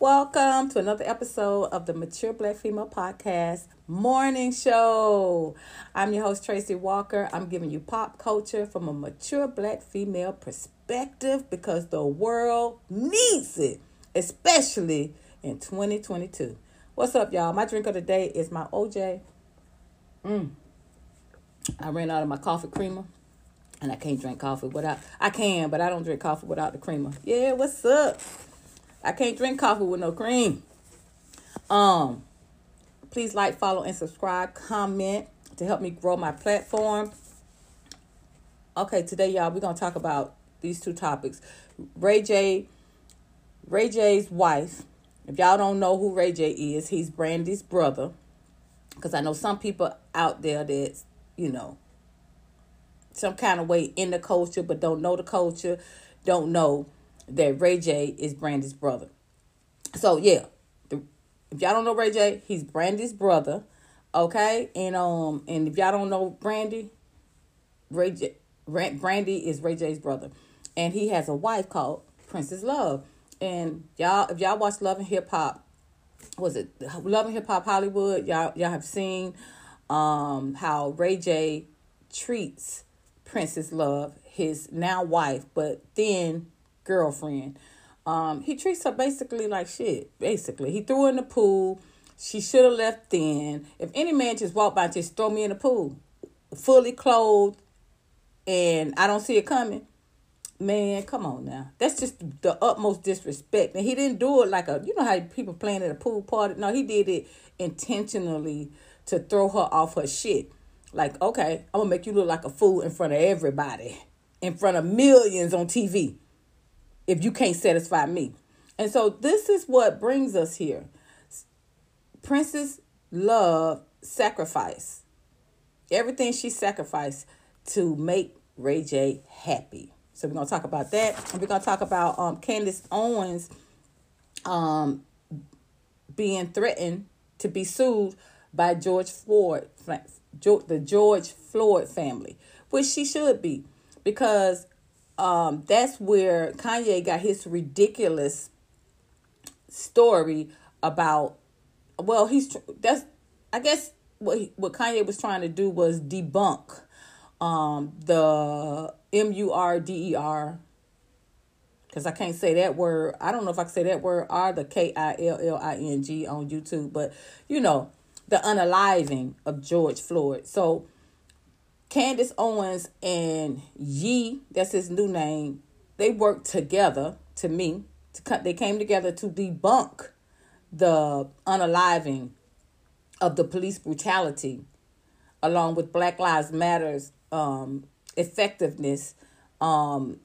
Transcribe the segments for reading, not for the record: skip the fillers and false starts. Welcome to another episode of the Mature Black Female Podcast Morning Show. I'm your host, Tracy Walker. I'm giving you pop culture from a mature black female perspective because the world needs it, especially in 2022. What's up, y'all? My drink of the day is my OJ. I ran out of my coffee creamer. And I can't drink coffee without... I can, but I don't drink coffee without the creamer. Yeah, what's up? I can't drink coffee with no cream. Please like, follow, and subscribe. Comment to help me grow my platform. Okay, today, y'all, we're going to talk about these two topics. Ray J's wife. If y'all don't know who Ray J is, he's Brandy's brother. Because I know some people out there that's, you know, some kind of way in the culture, but don't know the culture, don't know that Ray J is Brandy's brother. So, yeah, if y'all don't know Ray J, he's Brandy's brother, okay? And if y'all don't know Brandy, Brandy is Ray J's brother. And he has a wife called Princess Love. And y'all, if y'all watch Love and Hip Hop, was it Love and Hip Hop Hollywood? Y'all have seen how Ray J treats Princess Love, his now wife, but then girlfriend. He treats her basically like shit. Basically, he threw her in the pool. She should have left then. If any man just walked by and just throw me in the pool, fully clothed, and I don't see it coming, man, come on now. That's just the utmost disrespect. And he didn't do it like a, you know how people playing at a pool party? No, he did it intentionally to throw her off her shit. Like, okay, I'm gonna make you look like a fool in front of everybody, in front of millions on TV, if you can't satisfy me. And so this is what brings us here. Princess Love sacrificed everything she sacrificed to make Ray J happy. So we're gonna talk about that, and we're gonna talk about Candace Owens being threatened to be sued by George Floyd. The George Floyd family, which she should be, because that's where Kanye got his ridiculous story about, well, what Kanye was trying to do was debunk the MURDER, because I can't say that word. I don't know if I can say that word, or the KILLING on YouTube, but you know, the unaliving of George Floyd. So Candace Owens and Yee, that's his new name, they worked together, to me. They came together to debunk the unaliving of the police brutality, along with Black Lives Matter's effectiveness and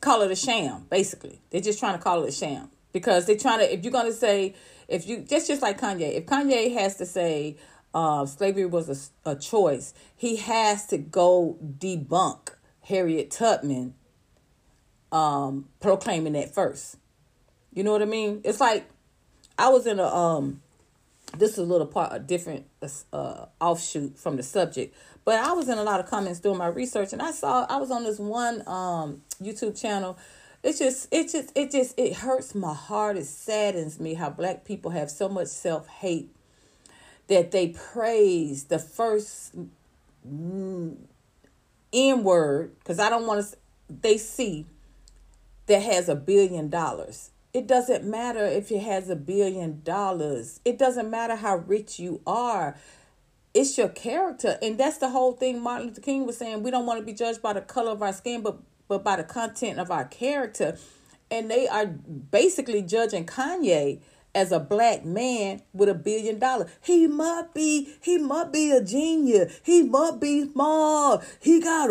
call it a sham, basically. They're just trying to call it a sham. Because they're trying to, if you're going to say, just like Kanye, if Kanye has to say slavery was a choice, he has to go debunk Harriet Tubman proclaiming that first. You know what I mean? It's like, I was in this is a different offshoot from the subject, but I was in a lot of comments doing my research, and I was on this one YouTube channel. It hurts my heart. It saddens me how black people have so much self-hate that they praise the first N-word, because I don't want to, they see that has $1 billion. It doesn't matter if it has $1 billion. It doesn't matter how rich you are. It's your character. And that's the whole thing Martin Luther King was saying. We don't want to be judged by the color of our skin, but by the content of our character. And they are basically judging Kanye as a black man with $1 billion. He must be a genius. He must be smart. He got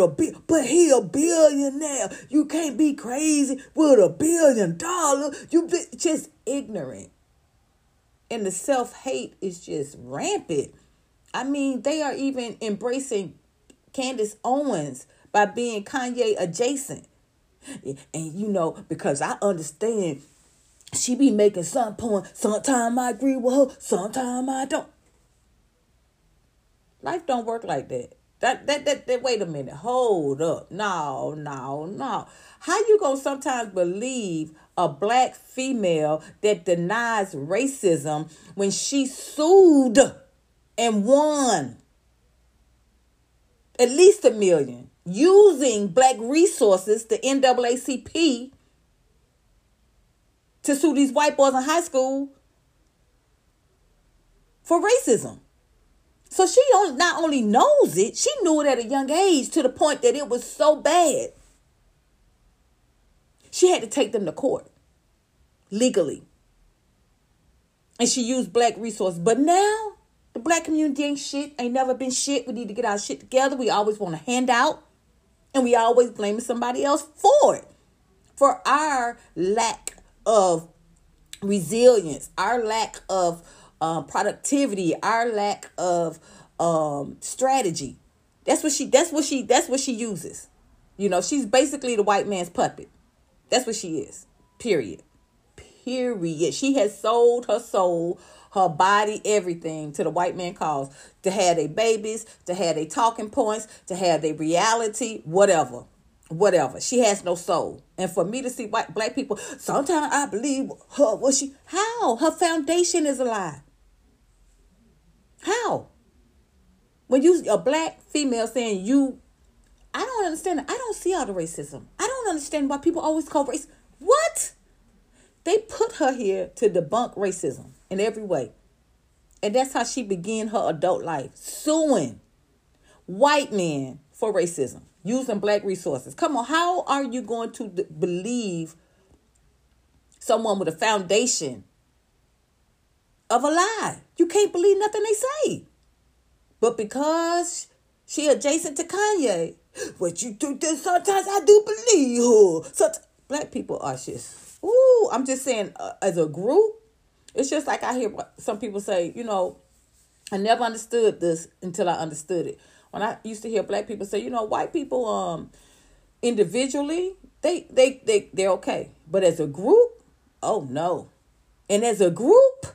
but he a billionaire. You can't be crazy with $1 billion. You just ignorant. And the self-hate is just rampant. I mean, they are even embracing Candace Owens by being Kanye adjacent. And you know, because I understand she be making some point. Sometimes I agree with her, sometimes I don't. Life don't work like that. That wait a minute. Hold up. No. How you gonna sometimes believe a black female that denies racism when she sued and won at least $1 million using black resources, the NAACP, to sue these white boys in high school for racism? So she not only knows it, she knew it at a young age to the point that it was so bad, she had to take them to court legally. And she used black resources. But now the black community ain't shit, ain't never been shit. We need to get our shit together. We always want a handout, and we always blaming somebody else for it, for our lack of resilience, our lack of productivity, our lack of strategy. That's what she uses. You know, she's basically the white man's puppet. That's what she is. Period. She has sold her soul, her body, everything to the white man cause, to have their babies, to have their talking points, to have their reality, whatever. She has no soul. And for me to see white black people, sometimes I believe her. Well, her foundation is a lie. How? When you a black female saying I don't understand. I don't see all the racism. I don't understand why people always call race. What? They put her here to debunk racism in every way. And that's how she began her adult life, suing white men for racism, using black resources. Come on, how are you going to believe someone with a foundation of a lie? You can't believe nothing they say. But because she adjacent to Kanye, what you do this, sometimes I do believe her. So black people are just, I'm just saying, as a group, it's just like I hear some people say, you know, I never understood this until I understood it. When I used to hear black people say, you know, white people, individually, they're okay. But as a group, oh no. And as a group,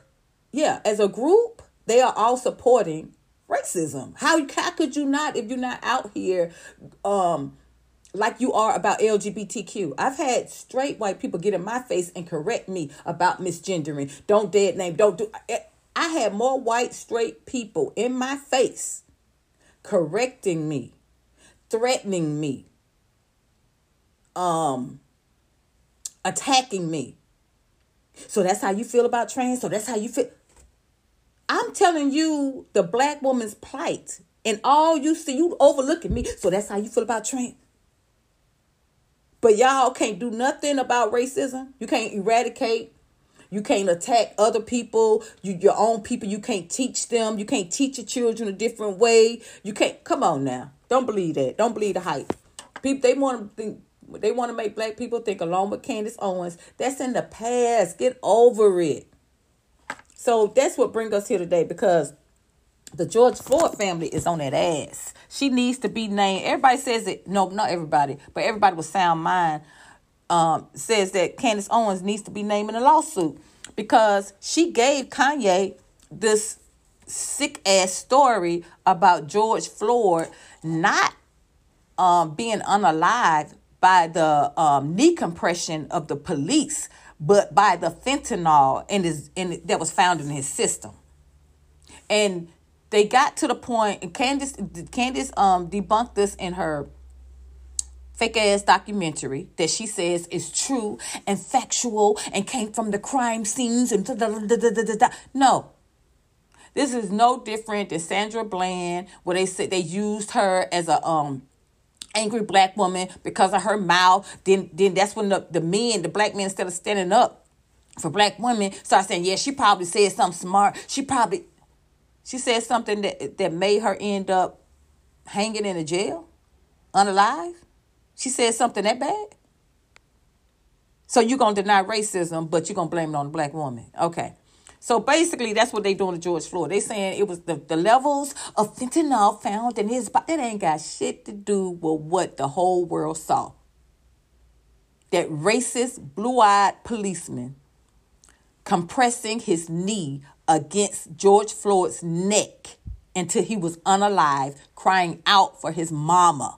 they are all supporting racism. How could you not, if you're not out here, like you are about LGBTQ. I've had straight white people get in my face and correct me about misgendering. Don't dead name. Don't do. I had more white straight people in my face correcting me, threatening me, attacking me. So that's how you feel about trans. So that's how you feel. I'm telling you the black woman's plight, and all you see, you overlooking me. So that's how you feel about trans. But y'all can't do nothing about racism. You can't eradicate. You can't attack other people, your own people. You can't teach them. You can't teach your children a different way. You can't. Come on now. Don't believe that. Don't believe the hype. People, they want to make black people think along with Candace Owens. That's in the past. Get over it. So that's what brings us here today, because the George Floyd family is on that ass. She needs to be named. Everybody says it. No, not everybody, but everybody with sound mind says that Candace Owens needs to be named in a lawsuit, because she gave Kanye this sick-ass story about George Floyd not being unalived by the knee compression of the police, but by the fentanyl that was found in his system. And they got to the point, and Candace debunked this in her fake ass documentary that she says is true and factual and came from the crime scenes and da-da-da-da-da-da. No. This is no different than Sandra Bland, where they said they used her as a angry black woman because of her mouth. Then that's when the black men, instead of standing up for black women, start saying, yeah, she probably said something smart. She said something that made her end up hanging in a jail, unalive. She said something that bad? So you're going to deny racism, but you're going to blame it on the black woman. Okay. So basically, that's what they doing to George Floyd. They saying it was the levels of fentanyl found in his body. That ain't got shit to do with what the whole world saw. That racist, blue-eyed policeman compressing his knee against George Floyd's neck until he was unalived, crying out for his mama,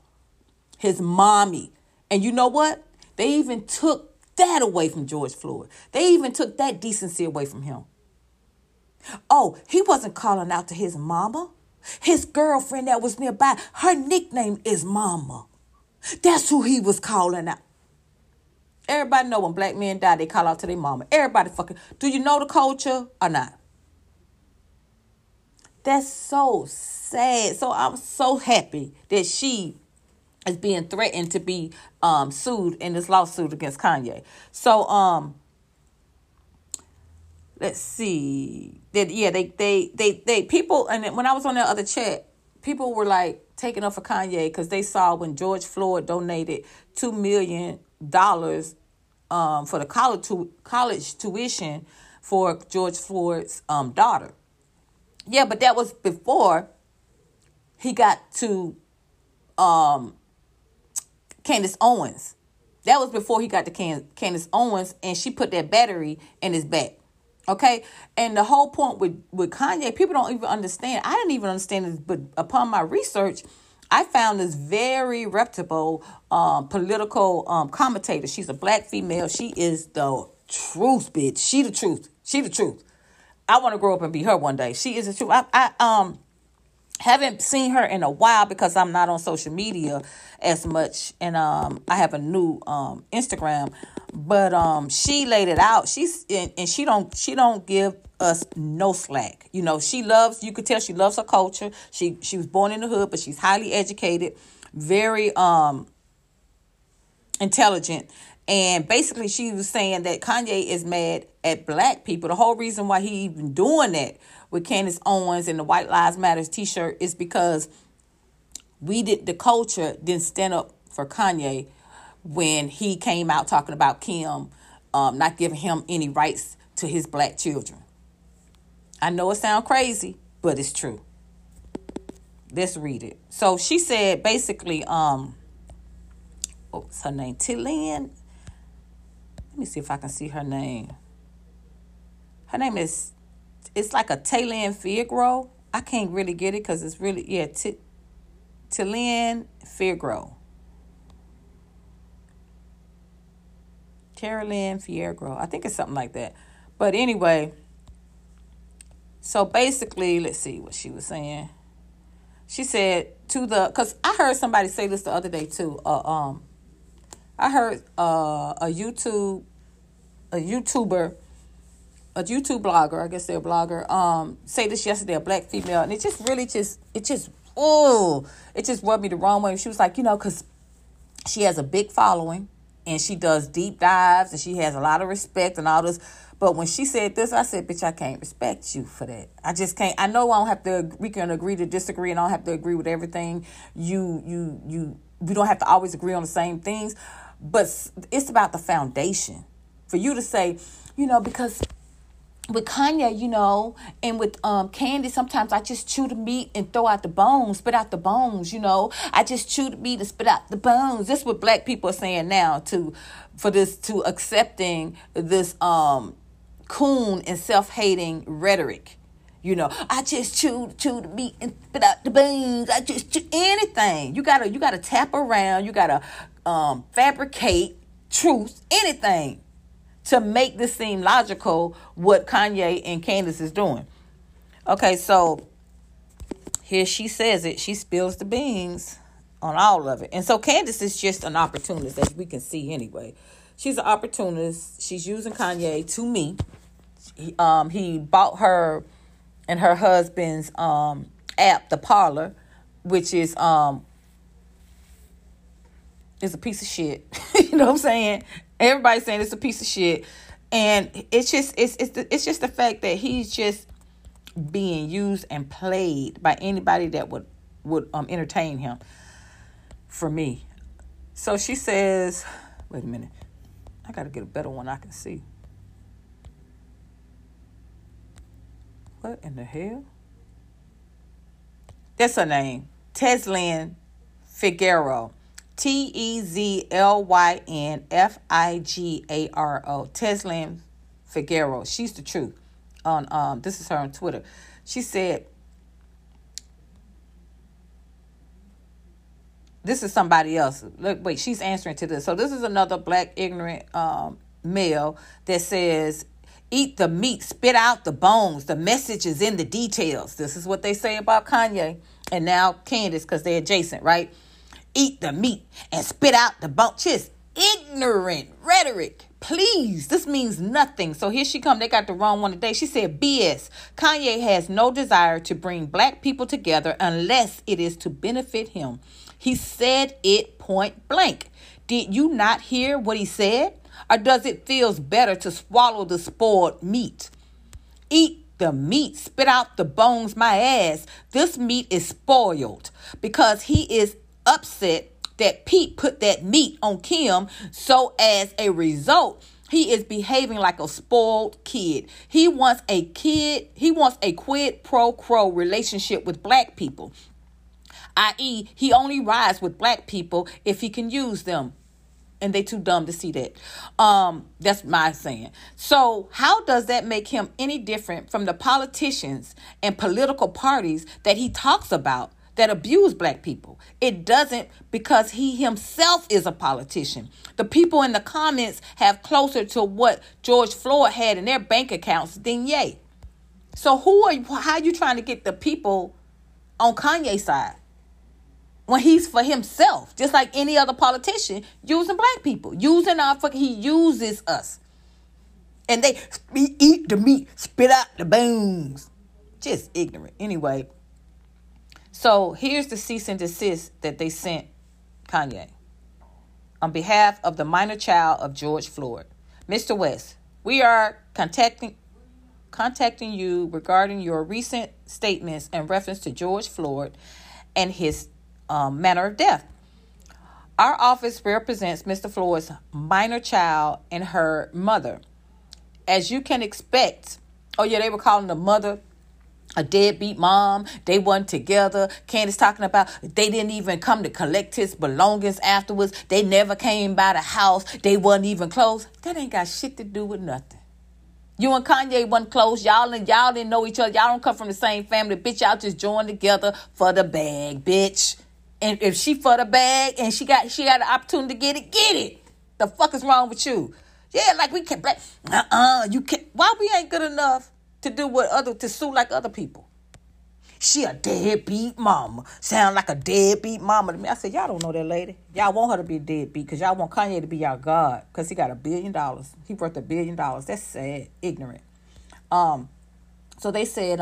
his mommy. And you know what? They even took that away from George Floyd. They even took that decency away from him. Oh, he wasn't calling out to his mama. His girlfriend that was nearby, her nickname is Mama. That's who he was calling out. Everybody know when black men die, they call out to their mama. Everybody fucking, do you know the culture or not? That's so sad. So I'm so happy that she is being threatened to be sued in this lawsuit against Kanye. So, let's see. They people, and when I was on that other chat, people were like taking up for Kanye because they saw when George Floyd donated $2 million for the college tuition for George Floyd's daughter. Yeah, but that was before he got to Candace Owens. That was before he got to Candace Owens, and she put that battery in his back. Okay, and the whole point with Kanye, people don't even understand. I didn't even understand this, but upon my research, I found this very reputable political commentator. She's a black female. She is the truth, bitch. She the truth. She the truth. I want to grow up and be her one day. She is the truth. I haven't seen her in a while because I'm not on social media as much, and I have a new Instagram. But she laid it out. She don't give us no slack. You know, she loves, you could tell she loves her culture. She was born in the hood, but she's highly educated, very intelligent. And basically she was saying that Kanye is mad at black people. The whole reason why he even doing that with Candace Owens and the White Lives Matters t-shirt is because the culture didn't stand up for Kanye when he came out talking about Kim, not giving him any rights to his black children. I know it sounds crazy, but it's true. Let's read it. So she said basically, what's her name? Tezlyn. Let me see if I can see her name. Her name is, it's like a Tezlyn Figaro. I can't really get it because it's really, yeah, Tezlyn Figaro. Tezlyn Figaro. I think it's something like that. But anyway, so basically, let's see what she was saying. She said because I heard somebody say this the other day too. I heard a YouTube blogger, I guess they're a blogger, say this yesterday, a black female, and it just rubbed me the wrong way. She was like, you know, because she has a big following, and she does deep dives, and she has a lot of respect and all this, but when she said this, I said, bitch, I can't respect you for that. I just can't. I know I don't have to, we can agree to disagree, and I don't have to agree with everything. We don't have to always agree on the same things, but it's about the foundation. For you to say, you know, because with Kanye, you know, and with Candy, sometimes I just chew the meat and throw out the bones, spit out the bones, you know. I just chew the meat and spit out the bones. That's what black people are saying now to accepting this coon and self-hating rhetoric. You know, I just chew the meat and spit out the bones. I just chew anything. You gotta tap around. You gotta fabricate truth, anything, to make this seem logical, what Kanye and Candace is doing. Okay, so here she says it. She spills the beans on all of it. And so Candace is just an opportunist, as we can see anyway. She's an opportunist. She's using Kanye to me. He bought her and her husband's app, the Parlor, which is a piece of shit. You know what I'm saying? Everybody's saying it's a piece of shit, and it's just the fact that he's just being used and played by anybody that would entertain him. For me, so she says, "Wait a minute, I got to get a better one I can see." What in the hell? That's her name, Tezlyn Figaro. Tezlyn Figaro. Tezlyn Figaro. She's the truth. This is her on Twitter. She said, This is somebody else. Look, wait, she's answering to this. So this is another black ignorant male that says, eat the meat, spit out the bones. The message is in the details. This is what they say about Kanye and now Candace, because they're adjacent, right? Eat the meat and spit out the bones. Just ignorant rhetoric. Please, this means nothing. So here she come. They got the wrong one today. She said, BS. Kanye has no desire to bring black people together unless it is to benefit him. He said it point blank. Did you not hear what he said? Or does it feels better to swallow the spoiled meat? Eat the meat, spit out the bones, my ass. This meat is spoiled because he is upset that Pete put that meat on Kim. So as a result, he is behaving like a spoiled kid. He wants a kid. He wants a quid pro quo relationship with black people. I.e., he only rides with black people if he can use them. And they too dumb to see that. That's my saying. So how does that make him any different from the politicians and political parties that he talks about that abuse black people? It doesn't, because he himself is a politician. The people in the comments have closer to what George Floyd had in their bank accounts than Ye. So who are you, how are you trying to get the people on Kanye's side? When he's for himself, just like any other politician, using black people, using our fucking, he uses us. And they eat the meat, spit out the bones. Just ignorant. Anyway, so here's the cease and desist that they sent Kanye. On behalf of the minor child of George Floyd, Mr. West, we are contacting you regarding your recent statements in reference to George Floyd and his manner of death. Our office represents Mr. Floyd's minor child and her mother. As you can expect, oh yeah, they were calling the mother a deadbeat mom. They weren't together. Candace talking about they didn't even come to collect his belongings afterwards. They never came by the house. They wasn't even close. That ain't got shit to do with nothing. You and Kanye wasn't close. Y'all didn't know each other. Y'all don't come from the same family. Bitch, y'all just joined together for the bag, bitch. And if she for the bag and she had an opportunity to get it, get it. The fuck is wrong with you? Yeah, like we can't. You can't. Why we ain't good enough to do what to sue like other people? She a deadbeat mama. Sound like a deadbeat mama to me. I said, y'all don't know that lady. Y'all want her to be deadbeat because y'all want Kanye to be y'all god because he got $1 billion. He worth $1 billion. That's sad, ignorant. So they said,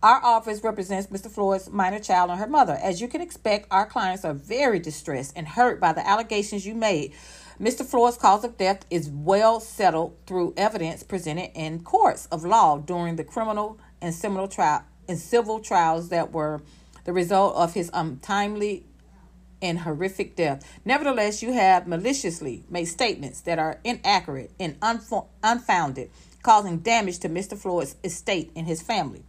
Our office represents Mr. Floyd's minor child and her mother. As you can expect, our clients are very distressed and hurt by the allegations you made. Mr. Floyd's cause of death is well settled through evidence presented in courts of law during the criminal and civil trials that were the result of his untimely and horrific death. Nevertheless, you have maliciously made statements that are inaccurate and unfounded, causing damage to Mr. Floyd's estate and his family.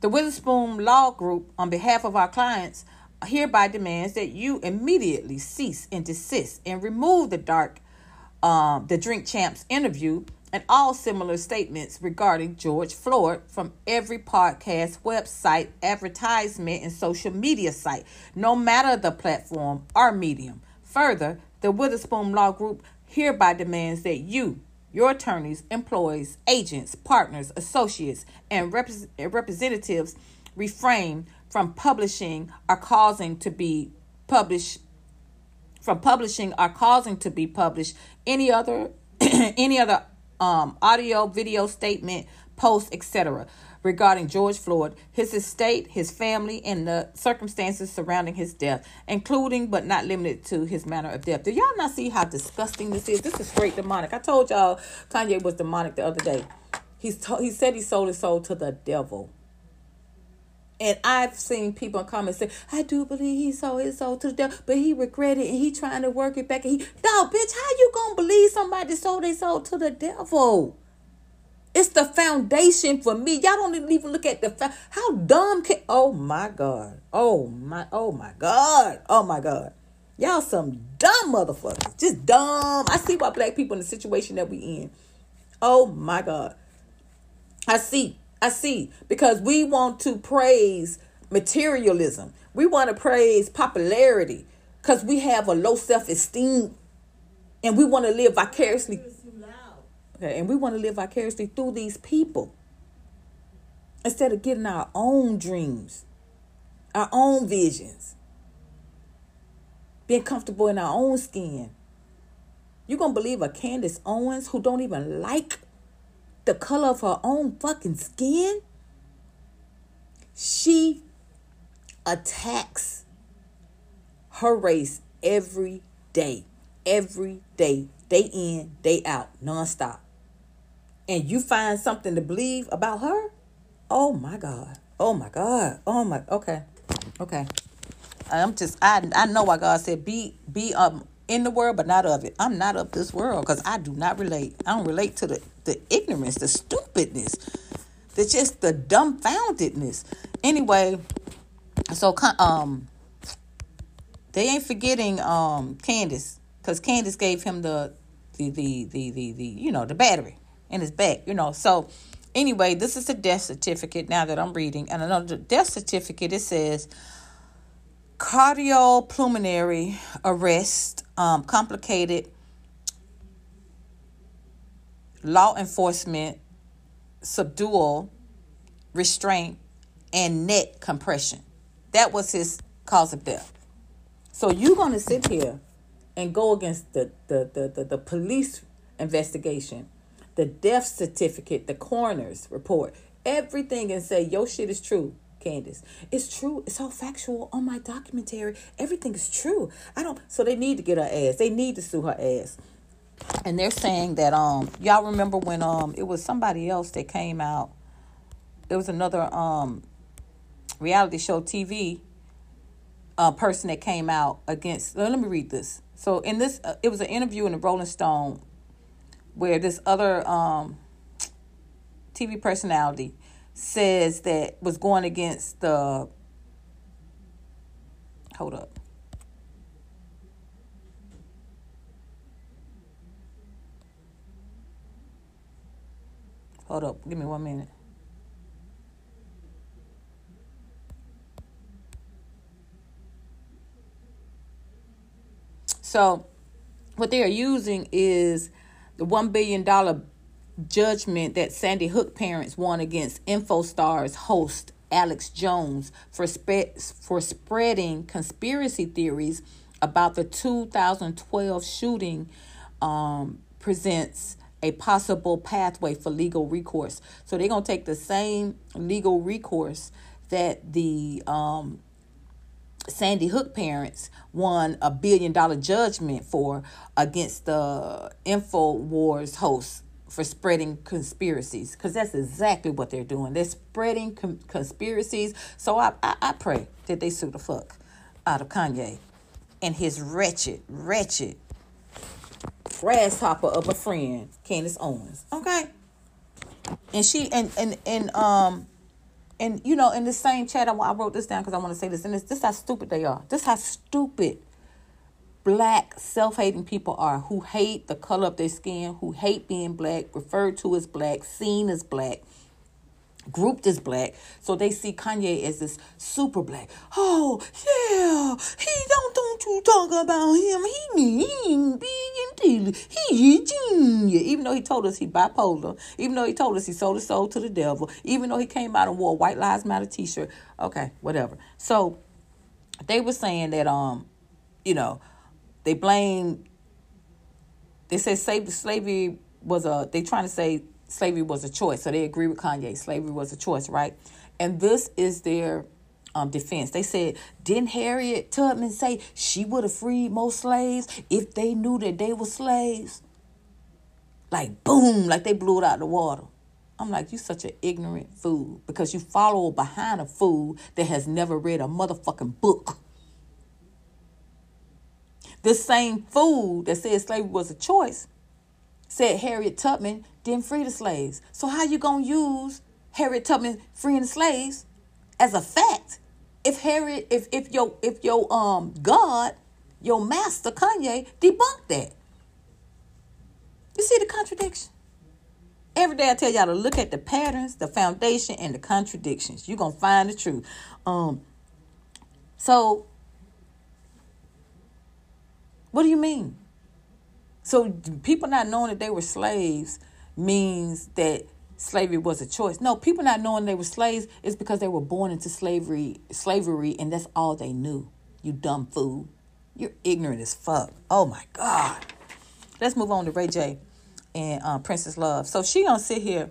The Witherspoon Law Group, on behalf of our clients, hereby demands that you immediately cease and desist and remove the Drink Champs interview and all similar statements regarding George Floyd from every podcast, website, advertisement, and social media site, no matter the platform or medium. Further, the Witherspoon Law Group hereby demands that you, your attorneys, employees, agents, partners, associates, and representatives refrain from publishing or causing to be published any other audio, video statement, post, etc. regarding George Floyd, his estate, his family, and the circumstances surrounding his death, including but not limited to his manner of death. Do y'all not see how disgusting this is? This is straight demonic. I told y'all Kanye was demonic the other day. He said he sold his soul to the devil. And I've seen people in comments say, I do believe he sold his soul to the devil, but he regretted and he trying to work it back. And no, bitch, how you gonna believe somebody sold their soul to the devil? It's the foundation for me. Y'all don't even look at the how dumb can... Oh, my God. Oh, my God. Y'all some dumb motherfuckers. Just dumb. I see why black people in the situation that we in. Oh, my God. I see. Because we want to praise materialism. We want to praise popularity because we have a low self-esteem and we want to live vicariously. Okay, and we want to live vicariously through these people instead of getting our own dreams, our own visions, being comfortable in our own skin. You're going to believe a Candace Owens who don't even like the color of her own fucking skin? She attacks her race every day, day in, day out, nonstop. And you find something to believe about her? Oh my God. Okay. I know why God said be in the world, but not of it. I'm not of this world because I do not relate. I don't relate to the ignorance, the stupidness, the dumbfoundedness. Anyway, so they ain't forgetting Candace because Candace gave him the the battery in his back, So anyway, this is the death certificate now that I'm reading, and another death certificate. It says cardiopulmonary arrest, complicated law enforcement, subdual restraint, and neck compression. That was his cause of death. So you're going to sit here and go against the police investigation, the death certificate, the coroner's report, everything, and say your shit is true. Candace, it's true. It's all factual on my documentary. Everything is true. So they need to get her ass. They need to sue her ass. And they're saying that y'all remember when it was somebody else that came out. It was another reality show TV person that came out against. Let me read this. So in this, it was an interview in the Rolling Stone where this other TV personality says that was going against the, hold up. Hold up, give me 1 minute. So what they are using is the $1 billion judgment that Sandy Hook parents won against InfoStar's host Alex Jones for spreading conspiracy theories about the 2012 shooting presents a possible pathway for legal recourse. So they're going to take the same legal recourse that the Sandy Hook parents won $1 billion judgment for against the InfoWars host for spreading conspiracies, because that's exactly what they're doing. They're spreading conspiracies. So I pray that they sue the fuck out of Kanye and his wretched grasshopper of a friend, Candace Owens. Okay, and she and in the same chat, I wrote this down because I want to say this. And this how stupid they are. This how stupid Black self-hating people are, who hate the color of their skin, who hate being Black, referred to as Black, seen as Black, grouped as Black. So they see Kanye as this super Black. Oh, yeah, he don't you talk about him. He mean, big and deadly. He a genius. Even though he told us he bipolar, even though he told us he sold his soul to the devil, even though he came out and wore a White Lives Matter t-shirt. Okay, whatever. So they were saying that, they trying to say slavery was a choice. So they agree with Kanye. Slavery was a choice, right? And this is their defense. They said, didn't Harriet Tubman say she would have freed more slaves if they knew that they were slaves? Like, boom, like they blew it out of the water. I'm like, you such an ignorant fool because you follow behind a fool that has never read a motherfucking book. The same fool that said slavery was a choice said Harriet Tubman didn't free the slaves. So how you going to use Harriet Tubman freeing the slaves as a fact if Harriet, if your God, your master Kanye debunked that? You see the contradiction? Every day I tell y'all to look at the patterns, the foundation, and the contradictions. You're going to find the truth. So what do you mean? So people not knowing that they were slaves means that slavery was a choice. No, people not knowing they were slaves is because they were born into slavery, and that's all they knew. You dumb fool. You're ignorant as fuck. Oh, my God. Let's move on to Ray J and Princess Love. So she gonna sit here.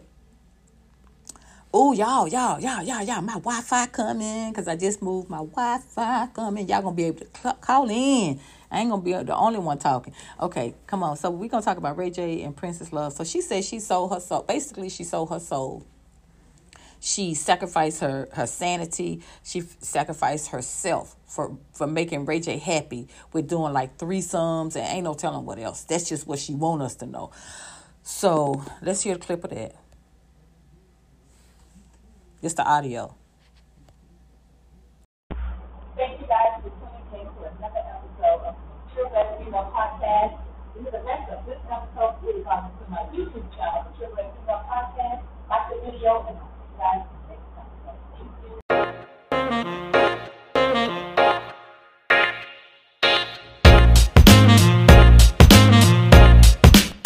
Oh, y'all. My Wi-Fi coming because I just moved. My Wi-Fi coming. Y'all gonna be able to call in. I ain't gonna be the only one talking. Okay, come on. So we're gonna talk about Ray J and Princess Love. So she said she sold her soul. Basically, she sold her soul. She sacrificed her sanity. She sacrificed herself for making Ray J happy with doing like threesomes and ain't no telling what else. That's just what she want us to know. So let's hear a clip of that. Just the audio. Thank you guys for tuning in to another episode of Triple Emo Podcast. This is the rest of this episode. Please follow to my YouTube channel, Triple Emo Podcast. Like the video and